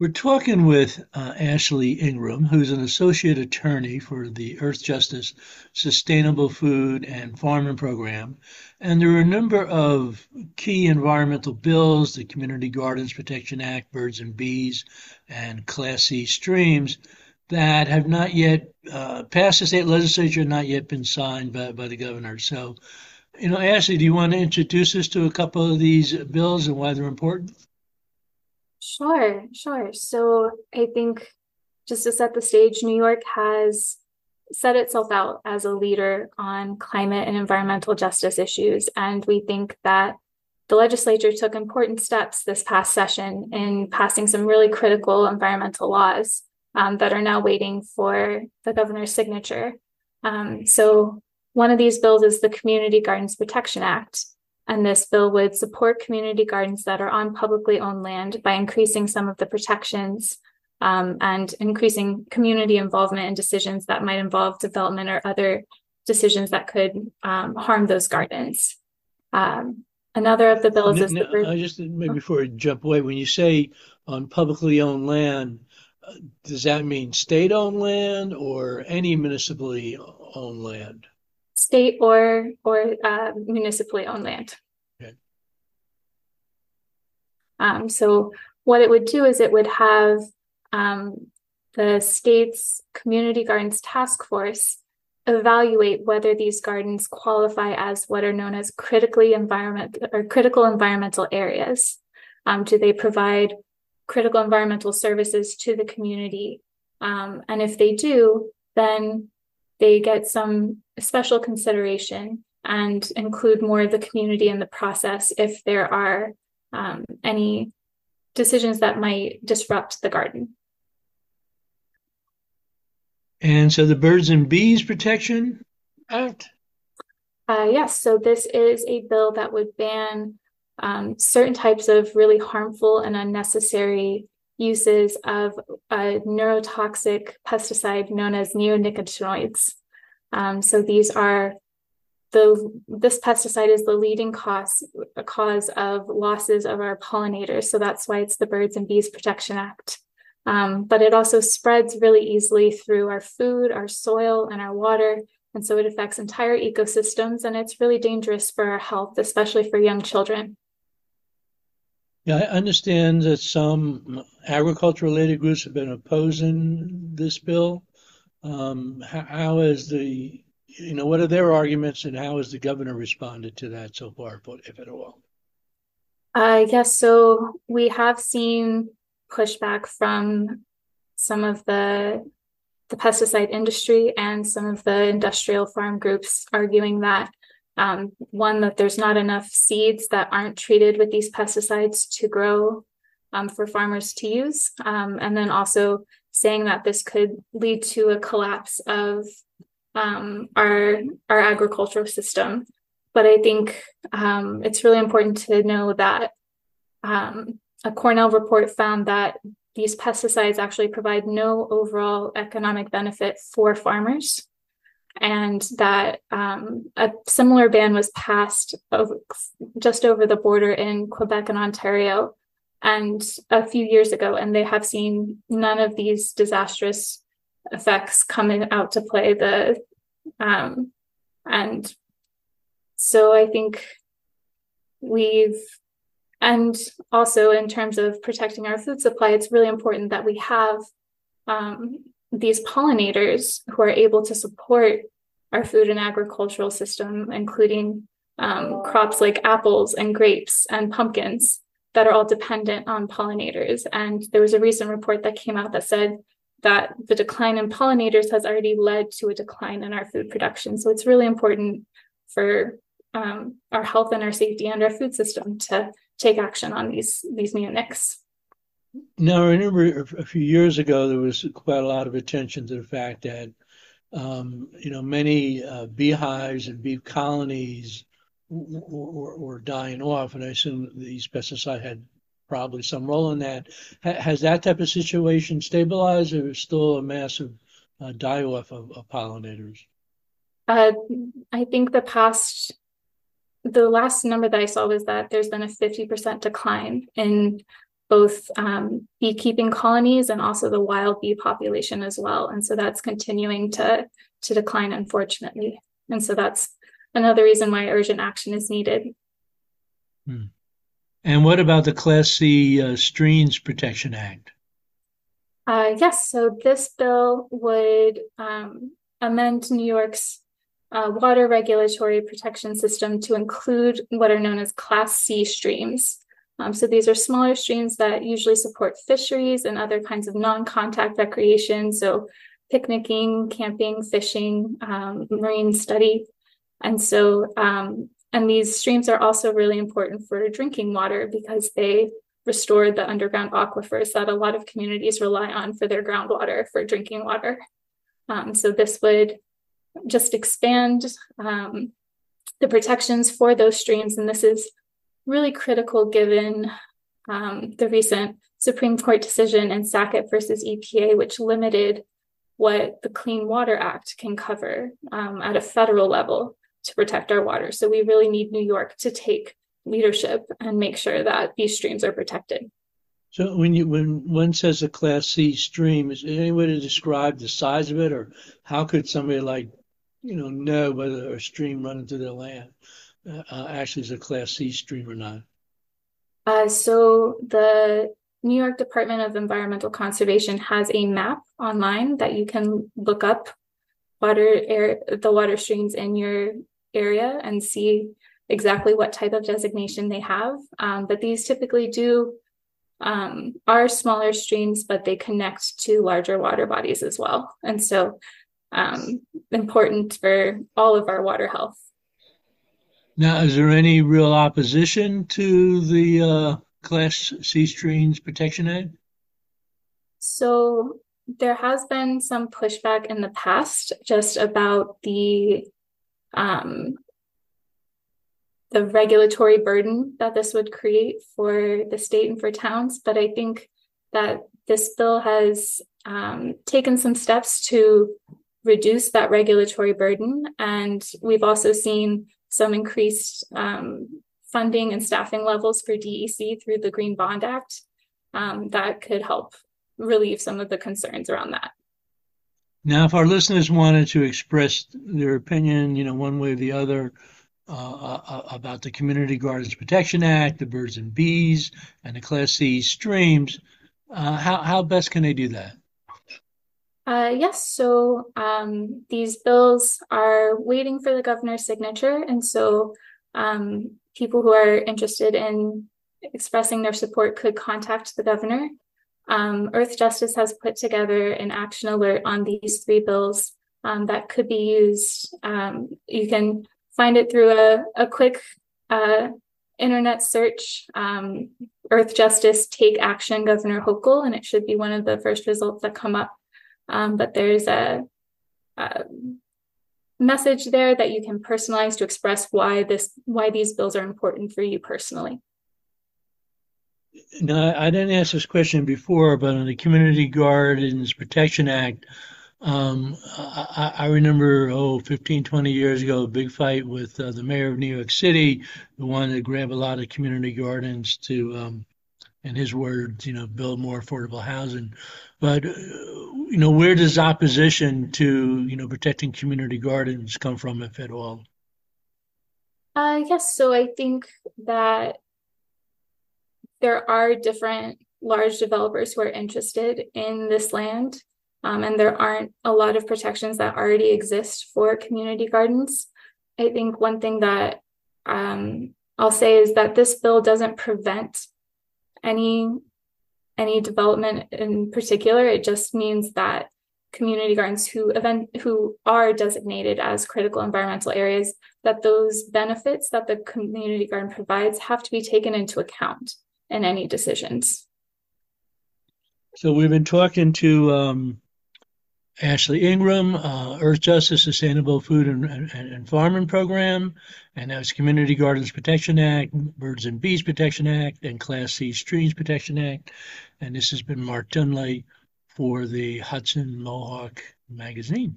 We're talking with Ashley Ingram, who's an associate attorney for the Earthjustice Sustainable Food and Farming Program. And there are a number of key environmental bills, the Community Gardens Protection Act, Birds and Bees, and Class C Streams, that have not yet passed the state legislature, not yet been signed by the governor. So, you know, Ashley, do you want to introduce us to a couple of these bills and why they're important? Sure. So I think just to set the stage, New York has set itself out as a leader on climate and environmental justice issues. And we think that the legislature took important steps this past session in passing some really critical environmental laws that are now waiting for the governor's signature. So one of these bills is the Community Gardens Protection Act. And this bill would support community gardens that are on publicly owned land by increasing some of the protections and increasing community involvement in decisions that might involve development or other decisions that could harm those gardens. Another of the bills is... Before I jump away, when you say on publicly owned land, does that mean state-owned land or any municipally owned land? State or municipally owned land. Okay. So what it would do is it would have the state's community gardens task force evaluate whether these gardens qualify as what are known as critical environmental areas. Do they provide critical environmental services to the community? And if they do, then they get some special consideration and include more of the community in the process if there are any decisions that might disrupt the garden. And so the Birds and Bees Protection Act? Yes, so this is a bill that would ban certain types of really harmful and unnecessary uses of a neurotoxic pesticide known as neonicotinoids. So these are this pesticide is the leading cause of losses of our pollinators. So that's why it's the Birds and Bees Protection Act. But it also spreads really easily through our food, our soil, and our water. And so it affects entire ecosystems, and it's really dangerous for our health, especially for young children. Yeah, I understand that some agriculture-related groups have been opposing this bill. How is the, you know, what are their arguments, and how has the governor responded to that so far, if at all? Yes, so we have seen pushback from some of the pesticide industry and some of the industrial farm groups arguing that one, that there's not enough seeds that aren't treated with these pesticides to grow for farmers to use. And then also saying that this could lead to a collapse of our agricultural system. But I think it's really important to know that a Cornell report found that these pesticides actually provide no overall economic benefit for farmers, and that a similar ban was passed just over the border in Quebec and Ontario and a few years ago, and they have seen none of these disastrous effects coming out to play. And so I think and also in terms of protecting our food supply, it's really important that we have these pollinators who are able to support our food and agricultural system, including crops like apples and grapes and pumpkins that are all dependent on pollinators. And there was a recent report that came out that said that the decline in pollinators has already led to a decline in our food production. So it's really important for our health and our safety and our food system to take action on these neonics. Now, I remember a few years ago, there was quite a lot of attention to the fact that, many beehives and bee colonies were dying off, and I assume these pesticides had probably some role in that. Has that type of situation stabilized, or is still a massive die-off of pollinators? I think the last number that I saw was that there's been a 50% decline in both beekeeping colonies and also the wild bee population as well. And so that's continuing to decline, unfortunately. And so that's another reason why urgent action is needed. And what about the Class C Streams Protection Act? Yes, so this bill would amend New York's water regulatory protection system to include what are known as Class C streams. So these are smaller streams that usually support fisheries and other kinds of non-contact recreation, so picnicking, camping, fishing, marine study. And so, and these streams are also really important for drinking water because they restore the underground aquifers that a lot of communities rely on for their groundwater, for drinking water. So this would just expand the protections for those streams. And this is really critical given the recent Supreme Court decision in Sackett versus EPA, which limited what the Clean Water Act can cover at a federal level to protect our water. So we really need New York to take leadership and make sure that these streams are protected. So when one says a Class C stream, is there any way to describe the size of it, or how could somebody know whether a stream running through their land actually is a Class C stream or not? So the New York Department of Environmental Conservation has a map online that you can look up the water streams in your area and see exactly what type of designation they have. But these typically are smaller streams, but they connect to larger water bodies as well. And so important for all of our water health. Now, is there any real opposition to the Class C Streams Protection Act? So there has been some pushback in the past just about the regulatory burden that this would create for the state and for towns. But I think that this bill has taken some steps to reduce that regulatory burden. And we've also seen some increased funding and staffing levels for DEC through the Green Bond Act that could help relieve some of the concerns around that. Now, if our listeners wanted to express their opinion, one way or the other, about the Community Gardens Protection Act, the Birds and Bees, and the Class C streams, how best can they do that? Yes, so these bills are waiting for the governor's signature, and so people who are interested in expressing their support could contact the governor. Earthjustice has put together an action alert on these three bills that could be used. You can find it through a quick internet search, Earthjustice Take Action Governor Hochul, and it should be one of the first results that come up. But there's a message there that you can personalize to express why these bills are important for you personally. Now, I didn't ask this question before, but on the Community Gardens Protection Act, I remember 15, 20 years ago, a big fight with the mayor of New York City, who wanted to grab a lot of community gardens to, in his words, build more affordable housing. But, where does opposition to, protecting community gardens come from, if at all? Yes, so I think that there are different large developers who are interested in this land. And there aren't a lot of protections that already exist for community gardens. I think one thing that I'll say is that this bill doesn't prevent any development in particular. It just means that community gardens who are designated as critical environmental areas, that those benefits that the community garden provides have to be taken into account in any decisions. So we've been talking to Ashley Ingram, Earthjustice Sustainable Food and Farming Program, and that's Community Gardens Protection Act, Birds and Bees Protection Act, and Class C Streams Protection Act. And this has been Mark Dunlea for the Hudson Mohawk Magazine.